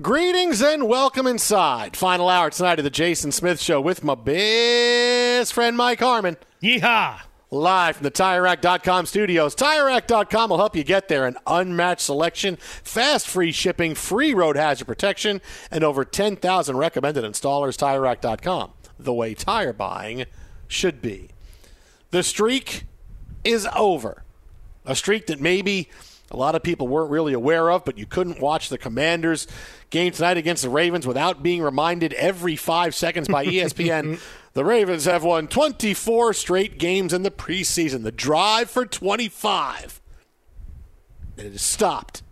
Greetings and welcome inside. Final hour tonight of the Jason Smith Show with my best friend Mike Harmon. Yeehaw! Live from the TireRack.com studios. TireRack.com will help you get there. An unmatched selection, fast free shipping, free road hazard protection, and over 10,000 recommended installers. TireRack.com, the way tire buying should be. The streak is over. A streak that maybe a lot of people weren't really aware of, but you couldn't watch the Commanders game tonight against the Ravens without being reminded every 5 seconds by ESPN. The Ravens have won 24 straight games in the preseason. The drive for 25. And it is stopped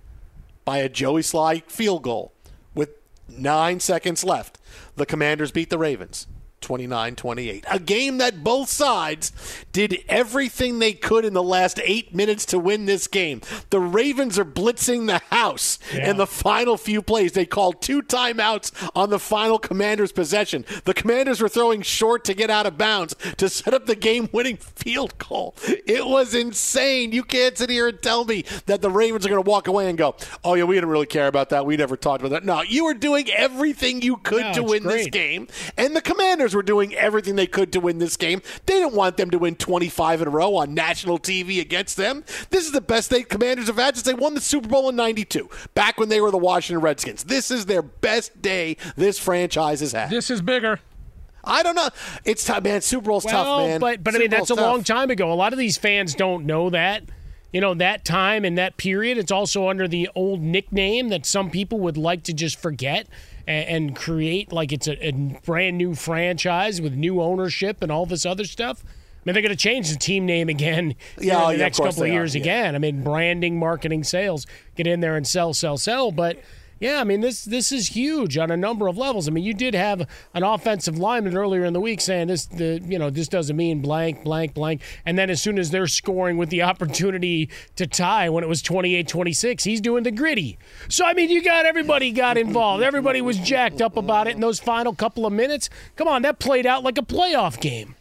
by a Joey Sly field goal with 9 seconds left. The Commanders beat the Ravens 29-28. A game that both sides did everything they could in the last 8 minutes to win this game. The Ravens are blitzing the house in the final few plays. They called two timeouts on the final Commanders possession. The Commanders were throwing short to get out of bounds to set up the game-winning field goal. It was insane. You can't sit here and tell me that the Ravens are going to walk away and go, oh, yeah, we didn't really care about that. We never talked about that. No, you were doing everything you could to win this game. And the Commanders were doing everything they could to win this game. They didn't want them to win 25 in a row on national TV against them. This is the best the Commanders have had since they won the Super Bowl in 92, back when they were the Washington Redskins. This is their best day this franchise has had. This is bigger. I don't know. It's tough, man. Super Bowl's tough, man. But I mean, that's a long time ago. A lot of these fans don't know that. You know, that time and that period, it's also under the old nickname that some people would like to just forget and create like it's a brand new franchise with new ownership and all this other stuff. I mean, they're going to change the team name again in the next couple of years again. I mean, branding, marketing, sales, get in there and sell, sell, sell. But Yeah, I mean, this is huge on a number of levels. I mean, you did have an offensive lineman earlier in the week saying this doesn't mean blank, blank, blank. And then as soon as they're scoring with the opportunity to tie when it was 28-26, he's doing the gritty. So, I mean, everybody got involved. Everybody was jacked up about it in those final couple of minutes. Come on, that played out like a playoff game.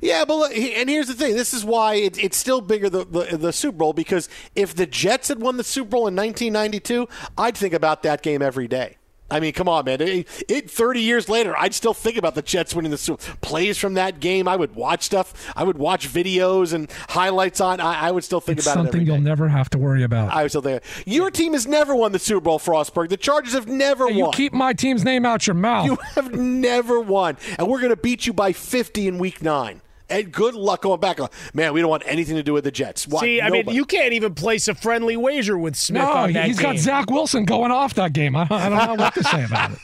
Yeah, but and here's the thing. This is why it's still bigger, the Super Bowl, because if the Jets had won the Super Bowl in 1992, I'd think about that game every day. I mean, come on, man. 30 years later, I'd still think about the Jets winning the Super Bowl. Plays from that game, I would watch stuff. I would watch videos and highlights on. I would still think about it every day. It's something you'll never have to worry about. I would still think about it. Your team has never won the Super Bowl, Frostburg. The Chargers have never won. You keep my team's name out your mouth. You have never won. And we're going to beat you by 50 in Week 9. And good luck going back on. Man, we don't want anything to do with the Jets. Why? See, nobody. I mean, you can't even place a friendly wager with Smith on that game. No, he's got Zach Wilson going off that game. I don't know what to say about it.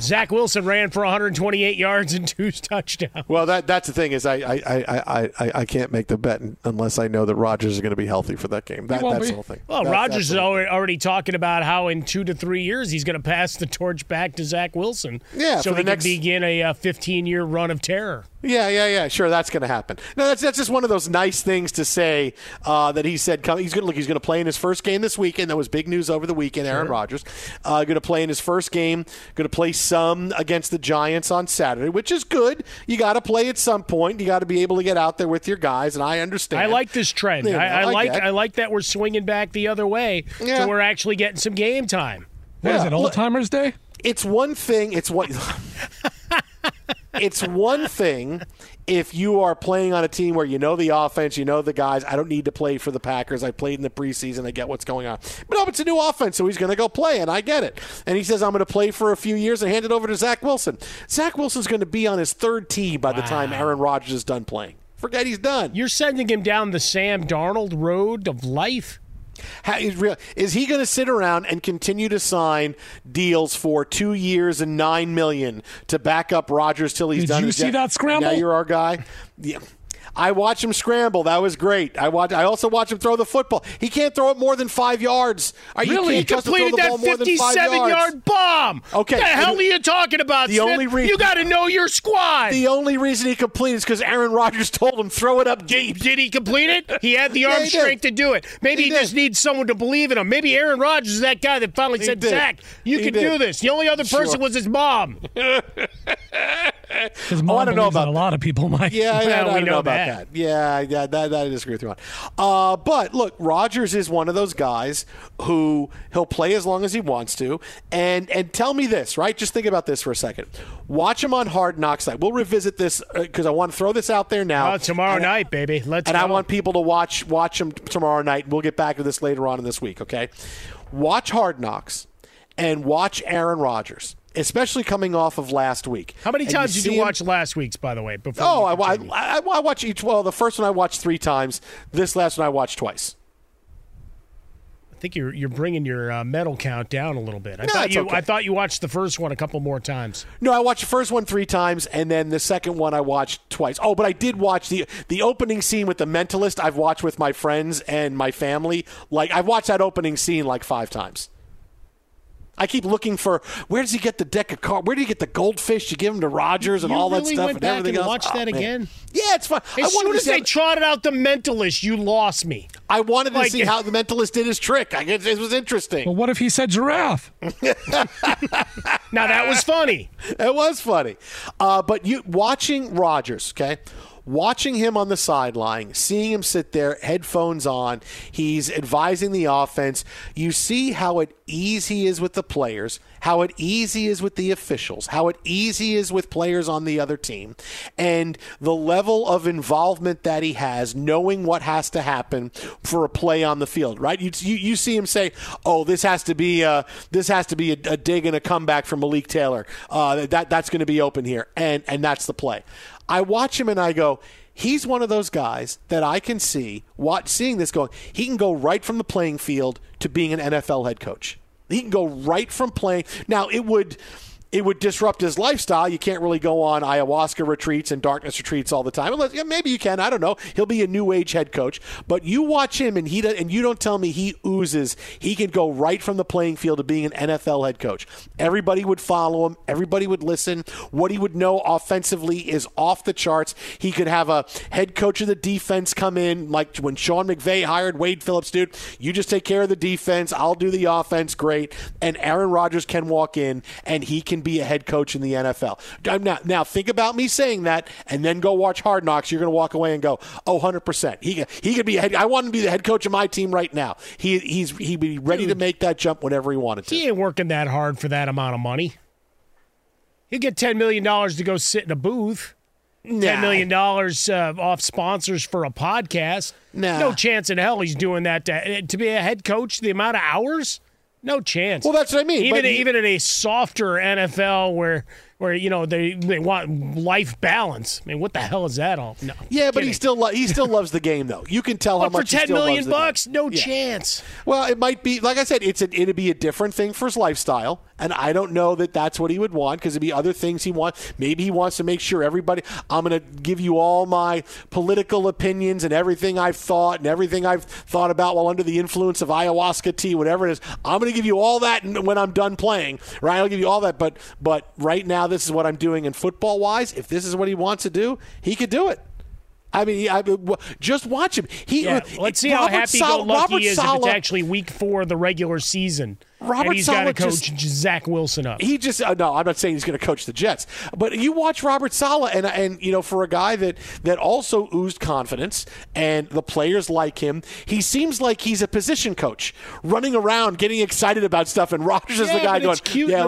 Zach Wilson ran for 128 yards and 2 touchdowns. Well, that's the thing is I can't make the bet unless I know that Rodgers is going to be healthy for that game. That's the whole thing. Well, Rodgers is already talking about how in 2 to 3 years he's going to pass the torch back to Zach Wilson. Yeah, so they can begin a 15-year run of terror. Yeah. Sure, that's going to happen. No, that's just one of those nice things to say that he said. He's going to play in his first game this weekend. That was big news over the weekend. Aaron Rodgers going to play in his first game. Going to play some against the Giants on Saturday, which is good. You got to play at some point. You got to be able to get out there with your guys, and I understand. I like this trend. Yeah, I like that. I like that we're swinging back the other way, so we're actually getting some game time. What is it? Alzheimer's Day? It's one thing. It's one thing if you are playing on a team where you know the offense, you know the guys. I don't need to play for the Packers. I played in the preseason. I get what's going on. But no, it's a new offense, so he's going to go play, and I get it. And he says, I'm going to play for a few years and hand it over to Zach Wilson. Zach Wilson's going to be on his third tee by the time Aaron Rodgers is done playing. Forget he's done. You're sending him down the Sam Darnold road of life. Is he going to sit around and continue to sign deals for 2 years and $9 million to back up Rodgers till he's done? Did you see that scramble? Now you're our guy. Yeah. I watched him scramble. That was great. I also watched him throw the football. He can't throw it more than 5 yards. Really? He completed that 57-yard bomb. Okay. What the hell are you talking about, Smith? You got to know your squad. The only reason he completed is because Aaron Rodgers told him, throw it up deep. Did he complete it? He had the arm strength to do it. Maybe he just needs someone to believe in him. Maybe Aaron Rodgers is that guy that finally said, Zach, you can do this. The only other person was his mom. His mom believes in a lot of people, Mike. Yeah, I don't know about that. Yeah, that I disagree with you on. But look, Rodgers is one of those guys who he'll play as long as he wants to. And tell me this, right? Just think about this for a second. Watch him on Hard Knocks Night. We'll revisit this because I want to throw this out there now. Tomorrow night, baby. I want people to watch him tomorrow night. We'll get back to this later on in this week, okay? Watch Hard Knocks and watch Aaron Rodgers. Especially coming off of last week. How many times did you watch last week's, by the way? I watch each. Well, the first one I watched 3 times. This last one I watched twice. I think you're bringing your medal count down a little bit. I thought you watched the first one a couple more times. No, I watched the first one 3 times, and then the second one I watched twice. Oh, but I did watch the opening scene with The Mentalist. I've watched with my friends and my family. Like I've watched that opening scene like 5 times. I keep looking for where does he get the deck of cards? Where do you get the goldfish? You give him to Rodgers and all that stuff. You really went back and watched that again? Yeah, it's fun. As soon as they trotted out The Mentalist, you lost me. I wanted to see how The Mentalist did his trick. I guess it was interesting. Well, what if he said giraffe? Now, that was funny. It was funny. But watching Rodgers, okay? Watching him on the sideline, seeing him sit there, headphones on, he's advising the offense. You see how at ease he is with the players, how at ease he is with the officials, how at ease he is with players on the other team, and the level of involvement that he has, knowing what has to happen for a play on the field. Right? You see him say, "Oh, this has to be a dig and a comeback from Malik Taylor. That's going to be open here," and that's the play. I watch him and I go, he's one of those guys that I can see, seeing this going, he can go right from the playing field to being an NFL head coach. He can go right from playing. Now, it would disrupt his lifestyle. You can't really go on ayahuasca retreats and darkness retreats all the time. Unless, yeah, maybe you can. I don't know. He'll be a new age head coach. But you watch him, and he does, and you don't tell me he oozes. He can go right from the playing field to being an NFL head coach. Everybody would follow him. Everybody would listen. What he would know offensively is off the charts. He could have a head coach of the defense come in, like when Sean McVay hired Wade Phillips, dude, you just take care of the defense. I'll do the offense. Great. And Aaron Rodgers can walk in, and he can be a head coach in the NFL. Now think about me saying that, and then go watch Hard Knocks. You're going to walk away and go, oh, 100%. He could be a head. I want him to be the head coach of my team right now. He'd be ready to make that jump whenever he wanted to. He ain't working that hard for that amount of money. He'll get $10 million to go sit in a booth. $10 million off sponsors for a podcast. No chance in hell he's doing that. To be a head coach, the amount of hours? No chance. Well, that's what I mean. Even in a softer NFL where you know they want life balance. I mean, what the hell is that all? No. Yeah, but he still loves the game though. You can tell how much for $10 million, no chance. Well, it might be like I said. It'd be a different thing for his lifestyle, and I don't know that that's what he would want because it'd be other things he wants. Maybe he wants to make sure everybody. I'm going to give you all my political opinions and everything I've thought and everything I've thought about while under the influence of ayahuasca tea, whatever it is. I'm going to give you all that when I'm done playing. Right? I'll give you all that, but right now. This is what I'm doing in football-wise. If this is what he wants to do, he could do it. I mean, just watch him. Let's see Robert how happy-go-lucky he is if it's actually week 4 of the regular season. And he's got to coach Zach Wilson up. He just no, I'm not saying he's going to coach the Jets, but you watch Robert Saleh, and you know, for a guy that also oozed confidence, and the players like him, he seems like he's a position coach, running around, getting excited about stuff, and Rodgers is the guy going,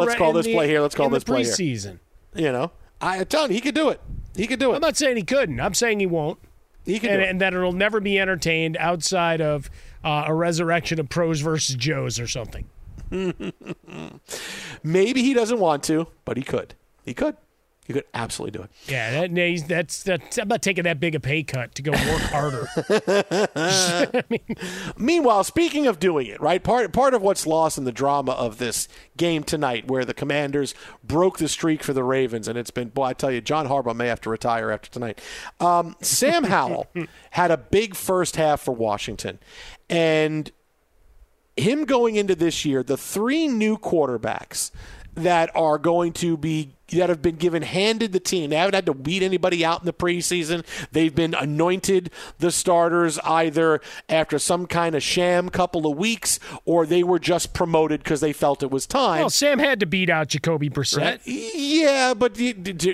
let's call this play here, let's call this play here. Preseason, you know, I'm telling you, he could do it. He could do it. I'm not saying he couldn't. I'm saying he won't. He could do it, and that it'll never be entertained outside of a resurrection of Pros versus Joes or something. Maybe he doesn't want to, but he could. He could absolutely do it. Yeah, that's I'm not taking that big a pay cut to go work harder. I mean. Meanwhile, speaking of doing it, right, part of what's lost in the drama of this game tonight where the Commanders broke the streak for the Ravens, and it's been, boy, I tell you, John Harbaugh may have to retire after tonight. Sam Howell had a big first half for Washington, and him going into this year, the three new quarterbacks that are going to be that have been handed the team. They haven't had to beat anybody out in the preseason. They've been anointed the starters either after some kind of sham couple of weeks, or they were just promoted because they felt it was time. Well, Sam had to beat out Jacoby Brissett. Right? Yeah, but did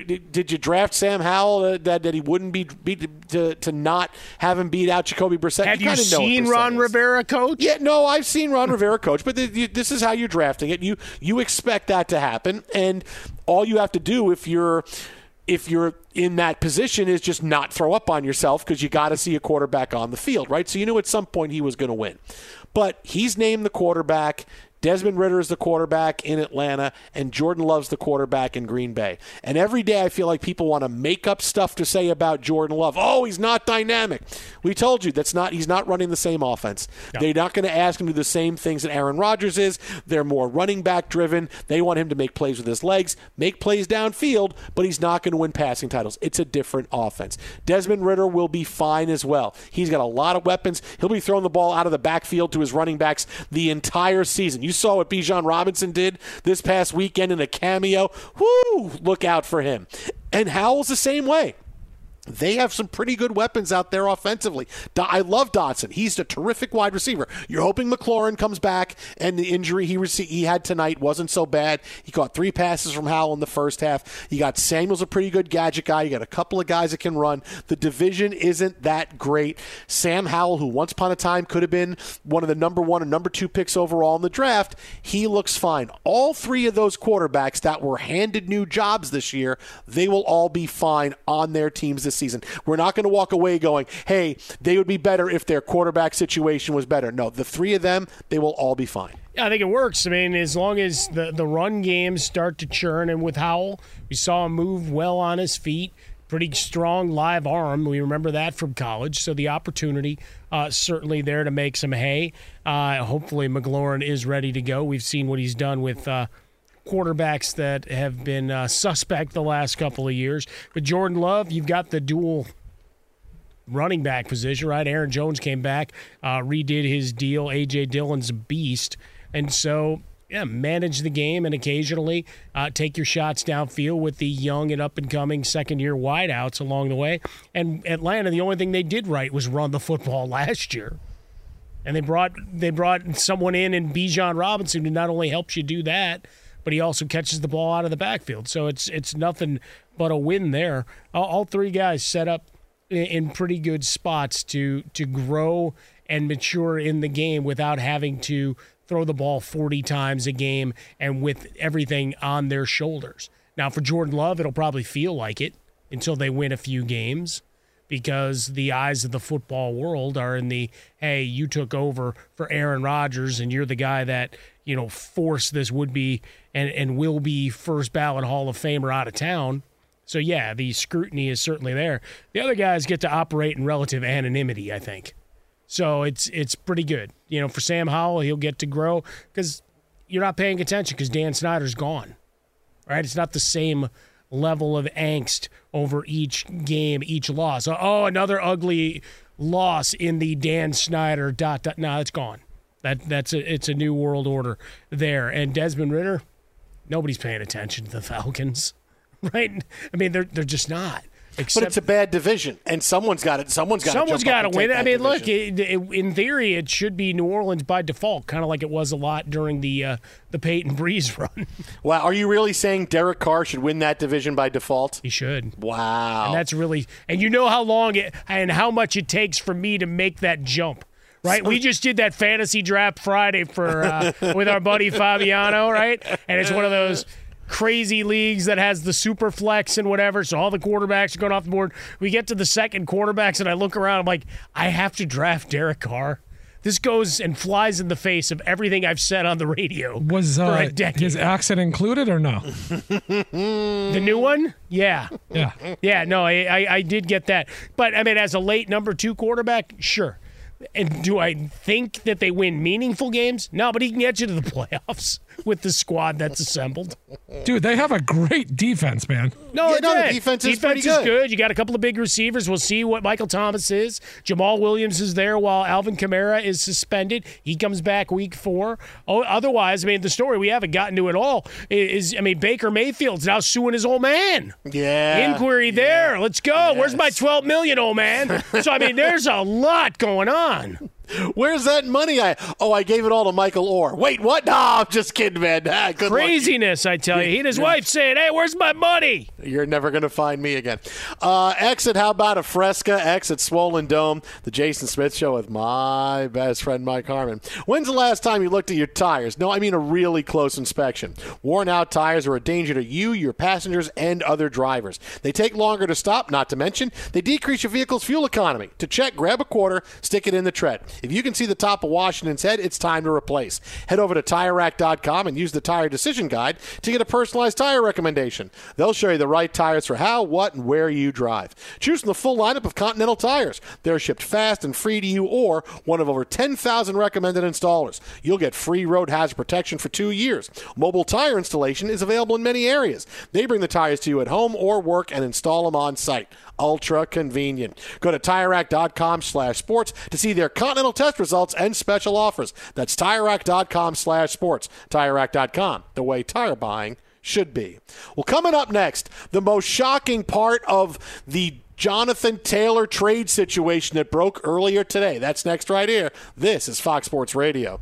you draft Sam Howell that he wouldn't be beat to not have him beat out Jacoby Brissett? Have you seen Ron Rivera coach? Yeah, no, I've seen Ron Rivera coach, but this is how you're drafting it. You expect that to happen, and all you have to do if you're in that position is just not throw up on yourself because you got to see a quarterback on the field, right? So you knew at some point he was going to win. But he's named the quarterback. Desmond Ridder is the quarterback in Atlanta, and Jordan Love's the quarterback in Green Bay. And every day I feel like people want to make up stuff to say about Jordan Love. Oh, he's not dynamic. We told you he's not running the same offense. Yeah. They're not going to ask him to do the same things that Aaron Rodgers is. They're more running back driven. They want him to make plays with his legs, make plays downfield, but he's not going to win passing titles. It's a different offense. Desmond Ridder will be fine as well. He's got a lot of weapons. He'll be throwing the ball out of the backfield to his running backs the entire season. You saw what Bijan Robinson did this past weekend in a cameo. Woo! Look out for him. And Howell's the same way. They have some pretty good weapons out there offensively. I love Dotson. He's a terrific wide receiver. You're hoping McLaurin comes back, and the injury he had tonight wasn't so bad. He caught 3 passes from Howell in the first half. You got Samuel's a pretty good gadget guy. You got a couple of guys that can run. The division isn't that great. Sam Howell, who once upon a time could have been one of the number 1 or number 2 picks overall in the draft, he looks fine. All 3 of those quarterbacks that were handed new jobs this year, they will all be fine on their teams this season. We're not going to walk away going, hey, they would be better if their quarterback situation was better. No, the 3 of them, they will all be fine. Yeah, I think it works. I mean, as long as the run games start to churn, and with Howell, we saw him move well on his feet, pretty strong live arm. We remember that from college. So the opportunity certainly there to make some hay. Hopefully McLaurin is ready to go. We've seen what he's done with quarterbacks that have been suspect the last couple of years. But Jordan Love, you've got the dual running back position, right? Aaron Jones came back, redid his deal. A.J. Dillon's a beast. And so, yeah, manage the game and occasionally take your shots downfield with the young and up-and-coming second-year wideouts along the way. And Atlanta, the only thing they did right was run the football last year. And they brought someone in Bijan Robinson, who not only helps you do that, but he also catches the ball out of the backfield. So it's nothing but a win there. All three guys set up in pretty good spots to grow and mature in the game without having to throw the ball 40 times a game and with everything on their shoulders. Now, for Jordan Love, it'll probably feel like it until they win a few games, because the eyes of the football world are in the, hey, you took over for Aaron Rodgers and you're the guy that, you know, forced this would-be and will-be first ballot Hall of Famer out of town. So, yeah, the scrutiny is certainly there. The other guys get to operate in relative anonymity, I think. So it's pretty good. You know, for Sam Howell, he'll get to grow because you're not paying attention because Dan Snyder's gone, right? It's not the same level of angst over each game, each loss. Oh, another ugly loss in the Dan Snyder . No, it's gone. It's a new world order there. And Desmond Ridder, nobody's paying attention to the Falcons, right? I mean, they're just not. Except, but it's a bad division, and someone's got to win. I mean, look, in theory, it should be New Orleans by default, kind of like it was a lot during the Peyton Breeze run. Wow, are you really saying Derek Carr should win that division by default? He should. Wow, and that's really, and you know how long it and how much it takes for me to make that jump. Right, we just did that fantasy draft Friday for with our buddy Fabiano, right? And it's one of those crazy leagues that has the super flex and whatever, so all the quarterbacks are going off the board. We get to the second quarterbacks, and I look around. I'm like, I have to draft Derek Carr. This goes and flies in the face of everything I've said on the radio. Was his accent included or no? The new one? Yeah. No, I did get that. But I mean, as a late number 2 quarterback, sure. And do I think that they win meaningful games? No, but he can get you to the playoffs with the squad that's assembled. Dude, they have a great defense, man. The defense is good. You got a couple of big receivers. We'll see what Michael Thomas is. Jamal Williams is there while Alvin Kamara is suspended. He comes back week 4. Oh, otherwise, I mean, the story we haven't gotten to at all is, I mean, Baker Mayfield's now suing his old man. Yeah. Inquiry there. Let's go. Yes. Where's my $12 million, old man? So, I mean, there's a lot going on. Where's that money? I gave it all to Michael Orr. Wait, what? No, I'm just kidding, man. Craziness, I tell you. He and his wife saying, hey, where's my money? You're never going to find me again. Exit, how about a Fresca? Exit Swollen Dome, the Jason Smith Show with my best friend, Mike Harmon. When's the last time you looked at your tires? No, I mean a really close inspection. Worn-out tires are a danger to you, your passengers, and other drivers. They take longer to stop, not to mention they decrease your vehicle's fuel economy. To check, grab a quarter, stick it in the tread. If you can see the top of Washington's head, it's time to replace. Head over to TireRack.com and use the Tire Decision Guide to get a personalized tire recommendation. They'll show you the right tires for how, what, and where you drive. Choose from the full lineup of Continental tires. They're shipped fast and free to you or one of over 10,000 recommended installers. You'll get free road hazard protection for 2 years. Mobile tire installation is available in many areas. They bring the tires to you at home or work and install them on site. Ultra convenient. Go to TireRack.com/sports to see their Continental test results and special offers. That's TireRack.com/sports. TireRack.com, the way tire buying should be. Well, coming up next, the most shocking part of the Jonathan Taylor trade situation that broke earlier today. That's next right here. This is Fox Sports Radio.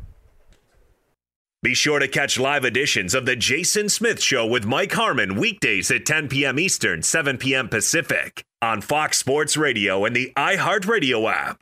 Be sure to catch live editions of The Jason Smith Show with Mike Harmon weekdays at 10 p.m. Eastern, 7 p.m. Pacific on Fox Sports Radio and the iHeartRadio app.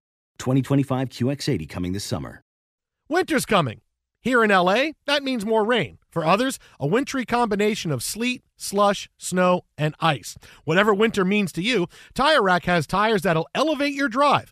2025 QX80 coming this summer. Winter's coming. Here in L.A., that means more rain. For others, a wintry combination of sleet, slush, snow, and ice. Whatever winter means to you, Tire Rack has tires that'll elevate your drive.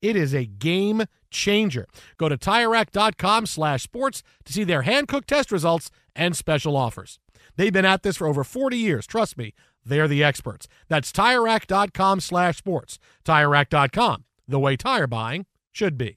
It is a game changer. Go to TireRack.com/sports to see their hand-cooked test results and special offers. They've been at this for over 40 years. Trust me, they're the experts. That's TireRack.com/sports. TireRack.com, the way tire buying should be.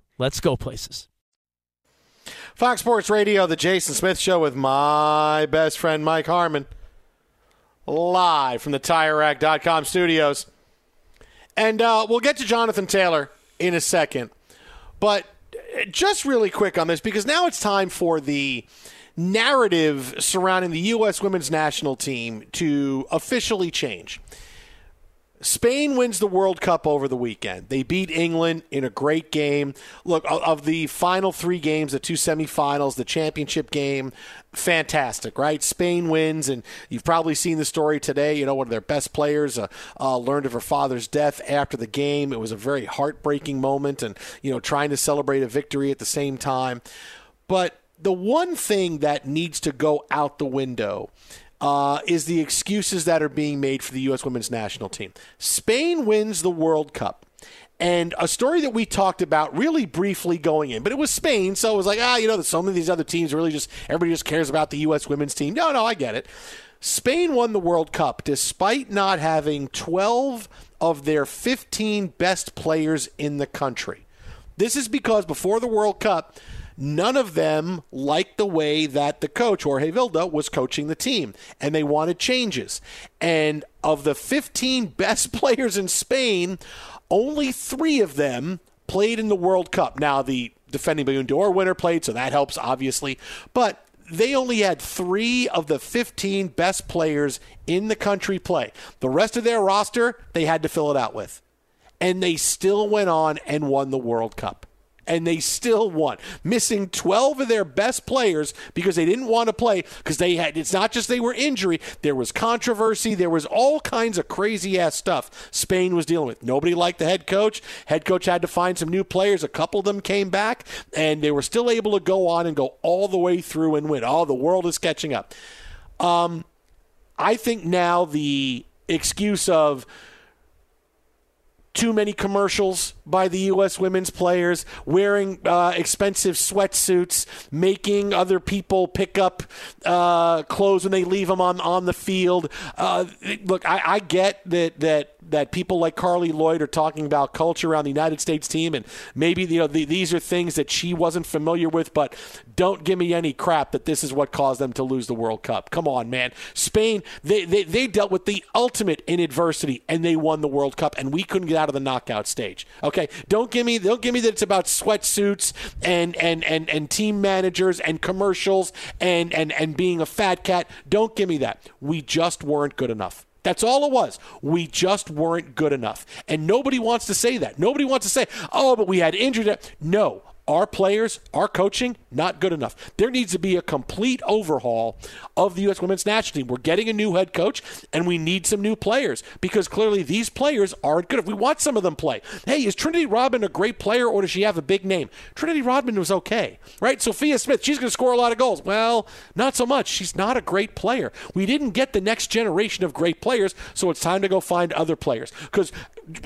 Let's go places. Fox Sports Radio, the Jason Smith Show with my best friend Mike Harmon, live from the TireRack.com studios. And we'll get to Jonathan Taylor in a second. But just really quick on this, because now it's time for the narrative surrounding the U.S. women's national team to officially change. Spain wins the World Cup over the weekend. They beat England in a great game. Look, of the final 3 games, the 2 semifinals, the championship game, fantastic, right? Spain wins, and you've probably seen the story today. You know, one of their best players learned of her father's death after the game. It was a very heartbreaking moment and, you know, trying to celebrate a victory at the same time. But the one thing that needs to go out the window is the excuses that are being made for the U.S. women's national team. Spain wins the World Cup. And a story that we talked about really briefly going in, but it was Spain, so it was like, you know, so many of these other teams really just, everybody just cares about the U.S. women's team. No, I get it. Spain won the World Cup despite not having 12 of their 15 best players in the country. This is because before the World Cup, none of them liked the way that the coach, Jorge Vilda, was coaching the team, and they wanted changes. And of the 15 best players in Spain, only 3 of them played in the World Cup. Now, the defending Ballon d'Or winner played, so that helps, obviously. But they only had 3 of the 15 best players in the country play. The rest of their roster, they had to fill it out with. And they still went on and won the World Cup. And they still won, missing 12 of their best players because they didn't want to play because they had. It's not just they were injury. There was controversy. There was all kinds of crazy-ass stuff Spain was dealing with. Nobody liked the head coach. Head coach had to find some new players. A couple of them came back, and they were still able to go on and go all the way through and win. Oh, the world is catching up. I think now the excuse of too many commercials by the U.S. women's players, wearing expensive sweatsuits, making other people pick up clothes when they leave them on the field. Look, I get that people like Carly Lloyd are talking about culture around the United States team, and maybe these are things that she wasn't familiar with, but don't give me any crap that this is what caused them to lose the World Cup. Come on, man. Spain, they dealt with the ultimate in adversity, and they won the World Cup, and we couldn't get out of the knockout stage. Okay, don't give me that it's about sweatsuits and team managers and commercials and being a fat cat. Don't give me that. We just weren't good enough. That's all it was. We just weren't good enough. And nobody wants to say that. Nobody wants to say, oh, but we had injured. No, our players, our coaching, not good enough. There needs to be a complete overhaul of the U.S. women's national team. We're getting a new head coach, and we need some new players because clearly these players aren't good. If we want some of them play, hey, is Trinity Rodman a great player or does she have a big name? Trinity Rodman was okay, right? Sophia Smith, she's going to score a lot of goals. Well, not so much. She's not a great player. We didn't get the next generation of great players, so it's time to go find other players because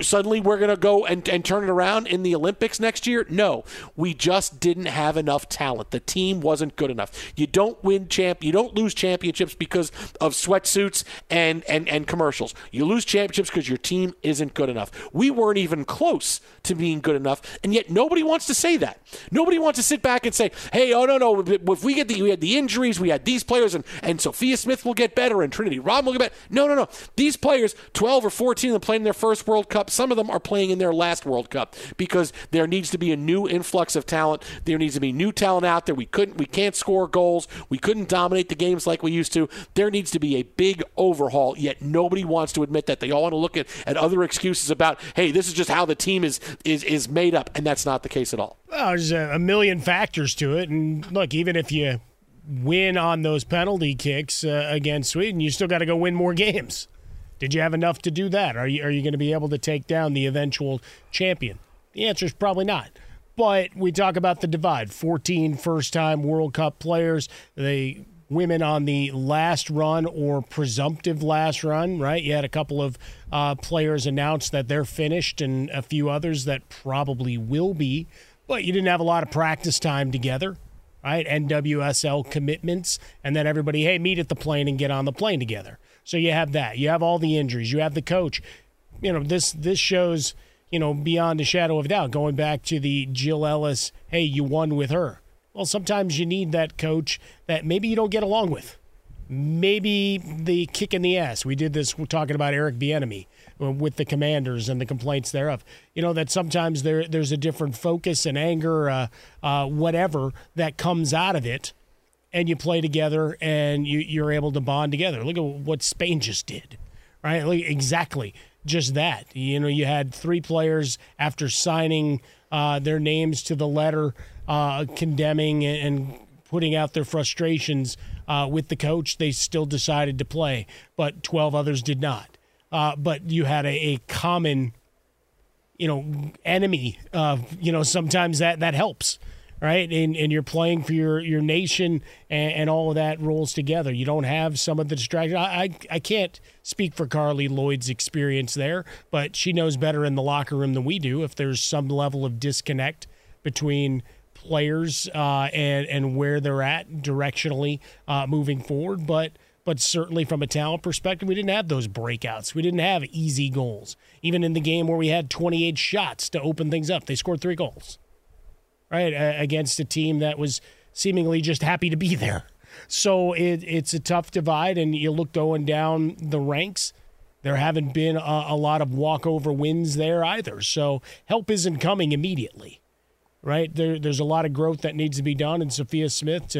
suddenly we're going to go and turn it around in the Olympics next year? No. We just didn't have enough talent. The team wasn't good enough. You don't lose championships because of sweatsuits and commercials. You lose championships because your team isn't good enough. We weren't even close to being good enough, and yet nobody wants to say that. Nobody wants to sit back and say, hey, oh, no, if we had the injuries, we had these players, and Sophia Smith will get better, and Trinity Rodman will get better. No. These players, 12 or 14, are playing their first World Cup. Some of them are playing in their last World Cup because there needs to be a new influx of talent. There needs to be new talent out there. We can't score goals. We couldn't dominate the games like we used to. There needs to be a big overhaul, yet nobody wants to admit that. They all want to look at other excuses about, hey, this is just how the team is made up, and that's not the case at all. Well, there's a million factors to it, and look, even if you win on those penalty kicks against Sweden, you still got to go win more games. Did you have enough to do that? Are you going to be able to take down the eventual champion? The answer is probably not. But we talk about the divide. 14 first-time World Cup players, the women on the last run or presumptive last run, right? You had a couple of players announce that they're finished and a few others that probably will be. But you didn't have a lot of practice time together, right? NWSL commitments. And then everybody, hey, meet at the plane and get on the plane together. So you have that. You have all the injuries. You have the coach. This shows... beyond a shadow of a doubt, going back to the Jill Ellis, hey, you won with her. Well, sometimes you need that coach that maybe you don't get along with. Maybe the kick in the ass. We did this, we're talking about Eric Bieniemy with the Commanders and the complaints thereof. That sometimes there's a different focus and anger, whatever, that comes out of it, and you play together and you're able to bond together. Look at what Spain just did, right? Exactly. Just that. You had three players after signing their names to the letter, condemning and putting out their frustrations with the coach. They still decided to play, but 12 others did not. But you had a common, enemy. Sometimes that helps, right? And you're playing for your nation and all of that rolls together. You don't have some of the distractions. I can't speak for Carly Lloyd's experience there, but she knows better in the locker room than we do if there's some level of disconnect between players and where they're at directionally moving forward. But certainly from a talent perspective, we didn't have those breakouts. We didn't have easy goals. Even in the game where we had 28 shots to open things up, they scored 3 goals. Right, against a team that was seemingly just happy to be there. So it's a tough divide, and you look going down the ranks. There haven't been a lot of walkover wins there either. So help isn't coming immediately, right? There's a lot of growth that needs to be done, and Sophia Smith,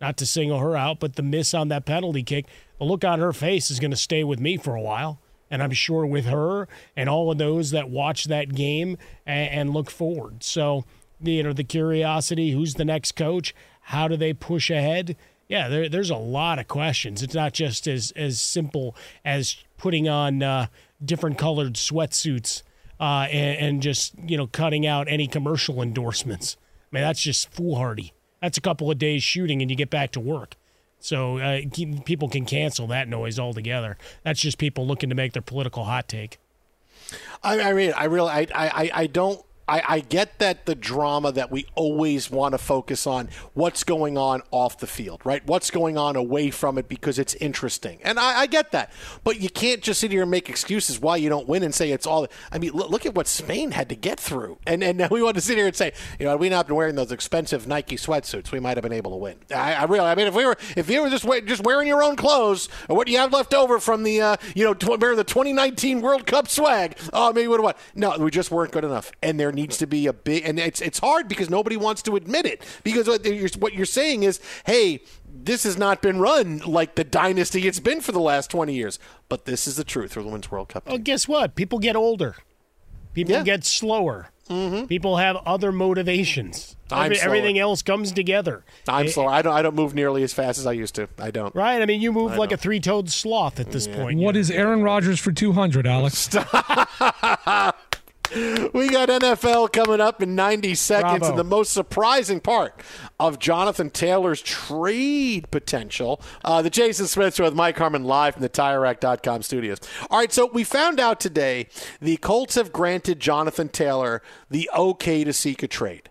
not to single her out, but the miss on that penalty kick, the look on her face is going to stay with me for a while. And I'm sure with her and all of those that watch that game and look forward. So... the curiosity, who's the next coach? How do they push ahead? Yeah, there's a lot of questions. It's not just as simple as putting on different colored sweatsuits and just, cutting out any commercial endorsements. I mean, that's just foolhardy. That's a couple of days shooting and you get back to work. So people can cancel that noise altogether. That's just people looking to make their political hot take. I get that the drama that we always want to focus on what's going on off the field, right? What's going on away from it because it's interesting. And I get that. But you can't just sit here and make excuses why you don't win and say it's all – I mean, look at what Spain had to get through. And now we want to sit here and say, you know, had we not been wearing those expensive Nike sweatsuits, we might have been able to win. If you were just wearing your own clothes or what you have left over from the, the 2019 World Cup swag, oh, maybe we would have won. No, we just weren't good enough. And there needs to be a big, and it's hard because nobody wants to admit it, because what you're saying is, hey, this has not been run like the dynasty it's been for the last 20 years, but this is the truth for the Women's World Cup. Well, guess what? People get older. People get slower. Mm-hmm. People have other motivations. Everything else comes together. I'm slower. I don't move nearly as fast as I used to. I don't. Right? I mean, you move like a three-toed sloth at this point. What is Aaron Rodgers for 200, Alex? Stop. We got NFL coming up in 90 seconds. Bravo. And the most surprising part of Jonathan Taylor's trade potential. The Jason Smith with Mike Harmon live from the TireRack.com studios. All right, so we found out today the Colts have granted Jonathan Taylor the okay to seek a trade.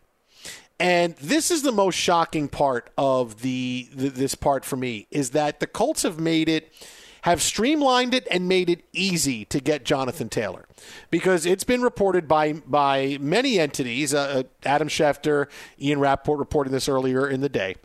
And this is the most shocking part of this part for me, is that the Colts have streamlined it and made it easy to get Jonathan Taylor, because it's been reported by many entities, Adam Schefter, Ian Rappaport reported this earlier in the day,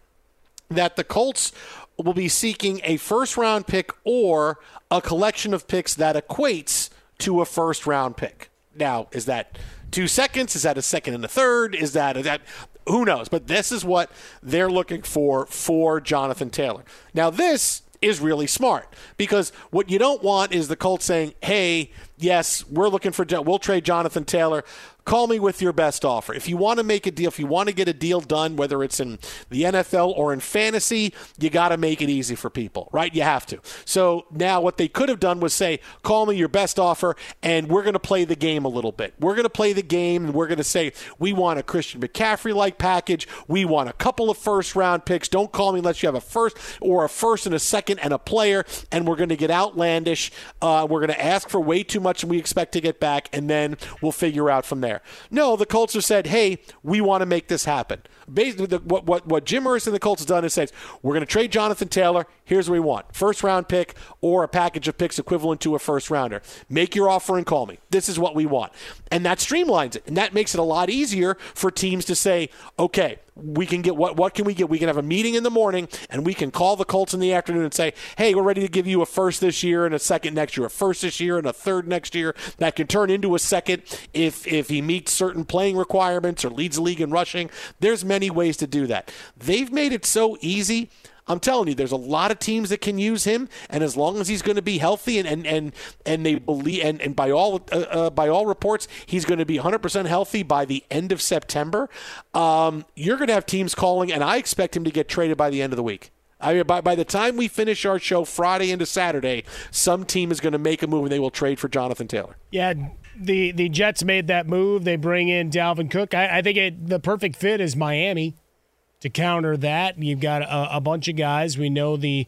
that the Colts will be seeking a first-round pick or a collection of picks that equates to a first-round pick. Now, is that 2 seconds? Is that a second and a third? Is that who knows? But this is what they're looking for Jonathan Taylor. Now, this is really smart, because what you don't want is the Colts saying, hey, yes, we're looking for we'll trade Jonathan Taylor. Call me with your best offer. If you want to make a deal, if you want to get a deal done, whether it's in the NFL or in fantasy, you got to make it easy for people, right? You have to. So now what they could have done was say, call me your best offer, and we're going to play the game a little bit. We're going to play the game, and we're going to say, we want a Christian McCaffrey-like package. We want a couple of first-round picks. Don't call me unless you have a first or a first and a second and a player, and we're going to get outlandish. We're going to ask for way too much, and we expect to get back, and then we'll figure out from there. No, the Colts have said, hey, we want to make this happen. Basically, what Jim Irsay and the Colts have done is says, we're going to trade Jonathan Taylor. Here's what we want. First-round pick or a package of picks equivalent to a first-rounder. Make your offer and call me. This is what we want. And that streamlines it, and that makes it a lot easier for teams to say, okay, we can get what can we get? We can have a meeting in the morning, and we can call the Colts in the afternoon and say, hey, we're ready to give you a first this year and a second next year, a first this year and a third next year. That can turn into a second if he meets certain playing requirements or leads the league in rushing. There's many ways to do that. They've made it so easy. I'm telling you, there's a lot of teams that can use him, and as long as he's going to be healthy, and they believe, and by all reports, he's going to be 100% healthy by the end of September. You're going to have teams calling, and I expect him to get traded by the end of the week. I mean, by the time we finish our show Friday into Saturday, some team is going to make a move, and they will trade for Jonathan Taylor. Yeah, the Jets made that move. They bring in Dalvin Cook. I think the perfect fit is Miami. To counter that, you've got a bunch of guys. We know their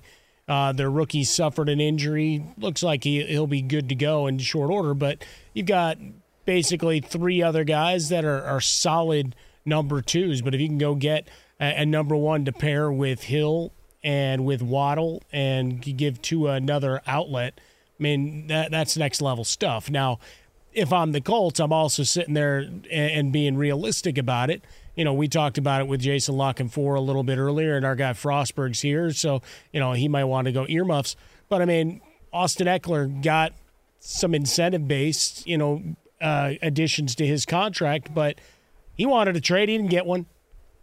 rookie suffered an injury. Looks like he'll be good to go in short order, but you've got basically three other guys that are solid number twos. But if you can go get a number one to pair with Hill and with Waddle and give to another outlet, I mean, that's next-level stuff. Now, if I'm the Colts, I'm also sitting there and being realistic about it. You know, we talked about it with Jason Lockenfor a little bit earlier, and our guy Frostberg's here, so, you know, he might want to go earmuffs. But, I mean, Austin Eckler got some incentive-based, additions to his contract, but he wanted a trade. He didn't get one.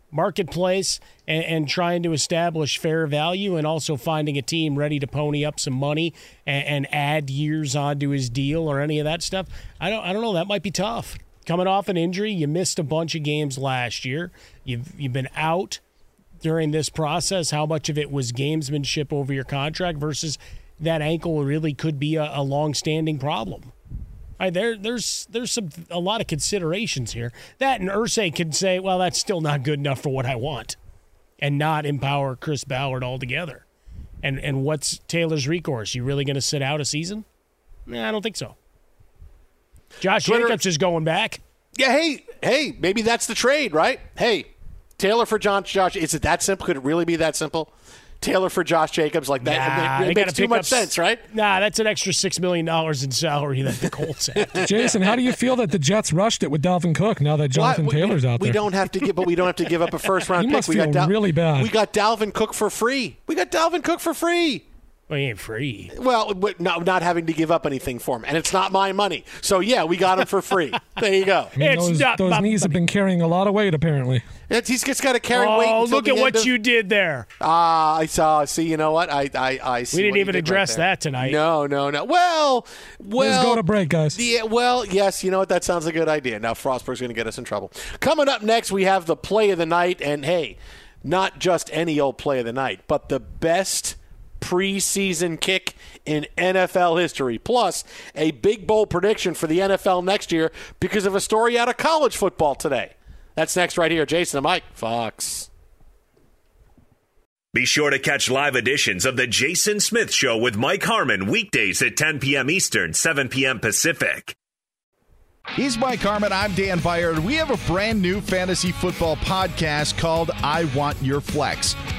Marketplace and trying to establish fair value, and also finding a team ready to pony up some money and add years onto his deal or any of that stuff. I don't know. That might be tough. Coming off an injury, you missed a bunch of games last year. You've been out during this process. How much of it was gamesmanship over your contract versus that ankle really could be a long-standing problem? All right, there's a lot of considerations here. That and Irsay could say, well, that's still not good enough for what I want, and not empower Chris Ballard altogether. And what's Taylor's recourse? You really going to sit out a season? Nah, I don't think so. Josh Jacobs is going back. Yeah, hey, maybe that's the trade, right? Hey, Taylor for Josh. Is it that simple? Could it really be that simple? Taylor for Josh Jacobs like that. Nah, it makes too much sense, right? Nah, that's an extra $6 million in salary that the Colts have. Jason, how do you feel that the Jets rushed it with Dalvin Cook now that Jonathan Taylor's out there? We don't have to give up a first-round pick. We got really bad. We got Dalvin Cook for free. Well, he ain't free. Well, not having to give up anything for him. And it's not my money. So, yeah, we got him for free. There you go. I mean, those knees have been carrying a lot of weight, apparently. He's just got to carry weight. Oh, look at what you did there. I saw. See, you know what? I see. We didn't even address that tonight. No. Well. Let's go to break, guys. Yeah, well, yes, you know what? That sounds a good idea. Now, Frostburg's going to get us in trouble. Coming up next, we have the play of the night. And, hey, not just any old play of the night, but the best preseason kick in NFL history, plus a big bold prediction for the NFL next year because of a story out of college football today. That's next right here. Jason and Mike, Fox. Be sure to catch live editions of The Jason Smith Show with Mike Harmon weekdays at 10 p.m. Eastern, 7 p.m. Pacific. He's Mike Harmon. I'm Dan Byer. We have a brand new fantasy football podcast called I Want Your Flex.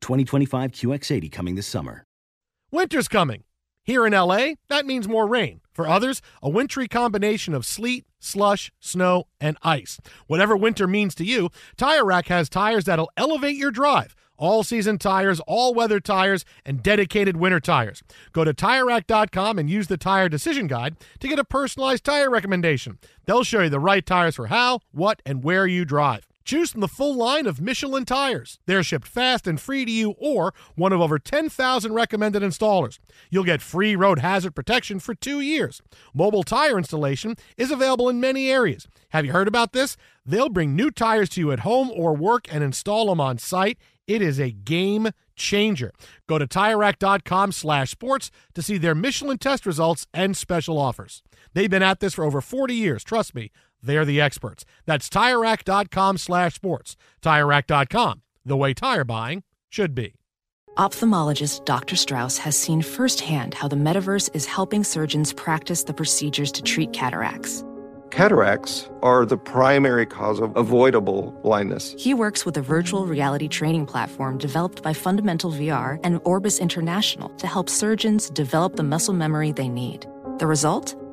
2025 QX80 coming this summer. Winter's coming. Here in LA, that means more rain. For others, a wintry combination of sleet, slush, snow, and ice. Whatever winter means to you, Tire Rack has tires that'll elevate your drive. All-season tires, all-weather tires, and dedicated winter tires. Go to TireRack.com and use the Tire Decision Guide to get a personalized tire recommendation. They'll show you the right tires for how, what, and where you drive. Choose from the full line of Michelin tires. They're shipped fast and free to you or one of over 10,000 recommended installers. You'll get free road hazard protection for 2 years. Mobile tire installation is available in many areas. Have you heard about this? They'll bring new tires to you at home or work and install them on site. It is a game changer. Go to TireRack.com/sports to see their Michelin test results and special offers. They've been at this for over 40 years. Trust me. They're the experts. That's TireRack.com/sports. TireRack.com, the way tire buying should be. Ophthalmologist Dr. Strauss has seen firsthand how the metaverse is helping surgeons practice the procedures to treat cataracts. Cataracts are the primary cause of avoidable blindness. He works with a virtual reality training platform developed by Fundamental VR and Orbis International to help surgeons develop the muscle memory they need. The result?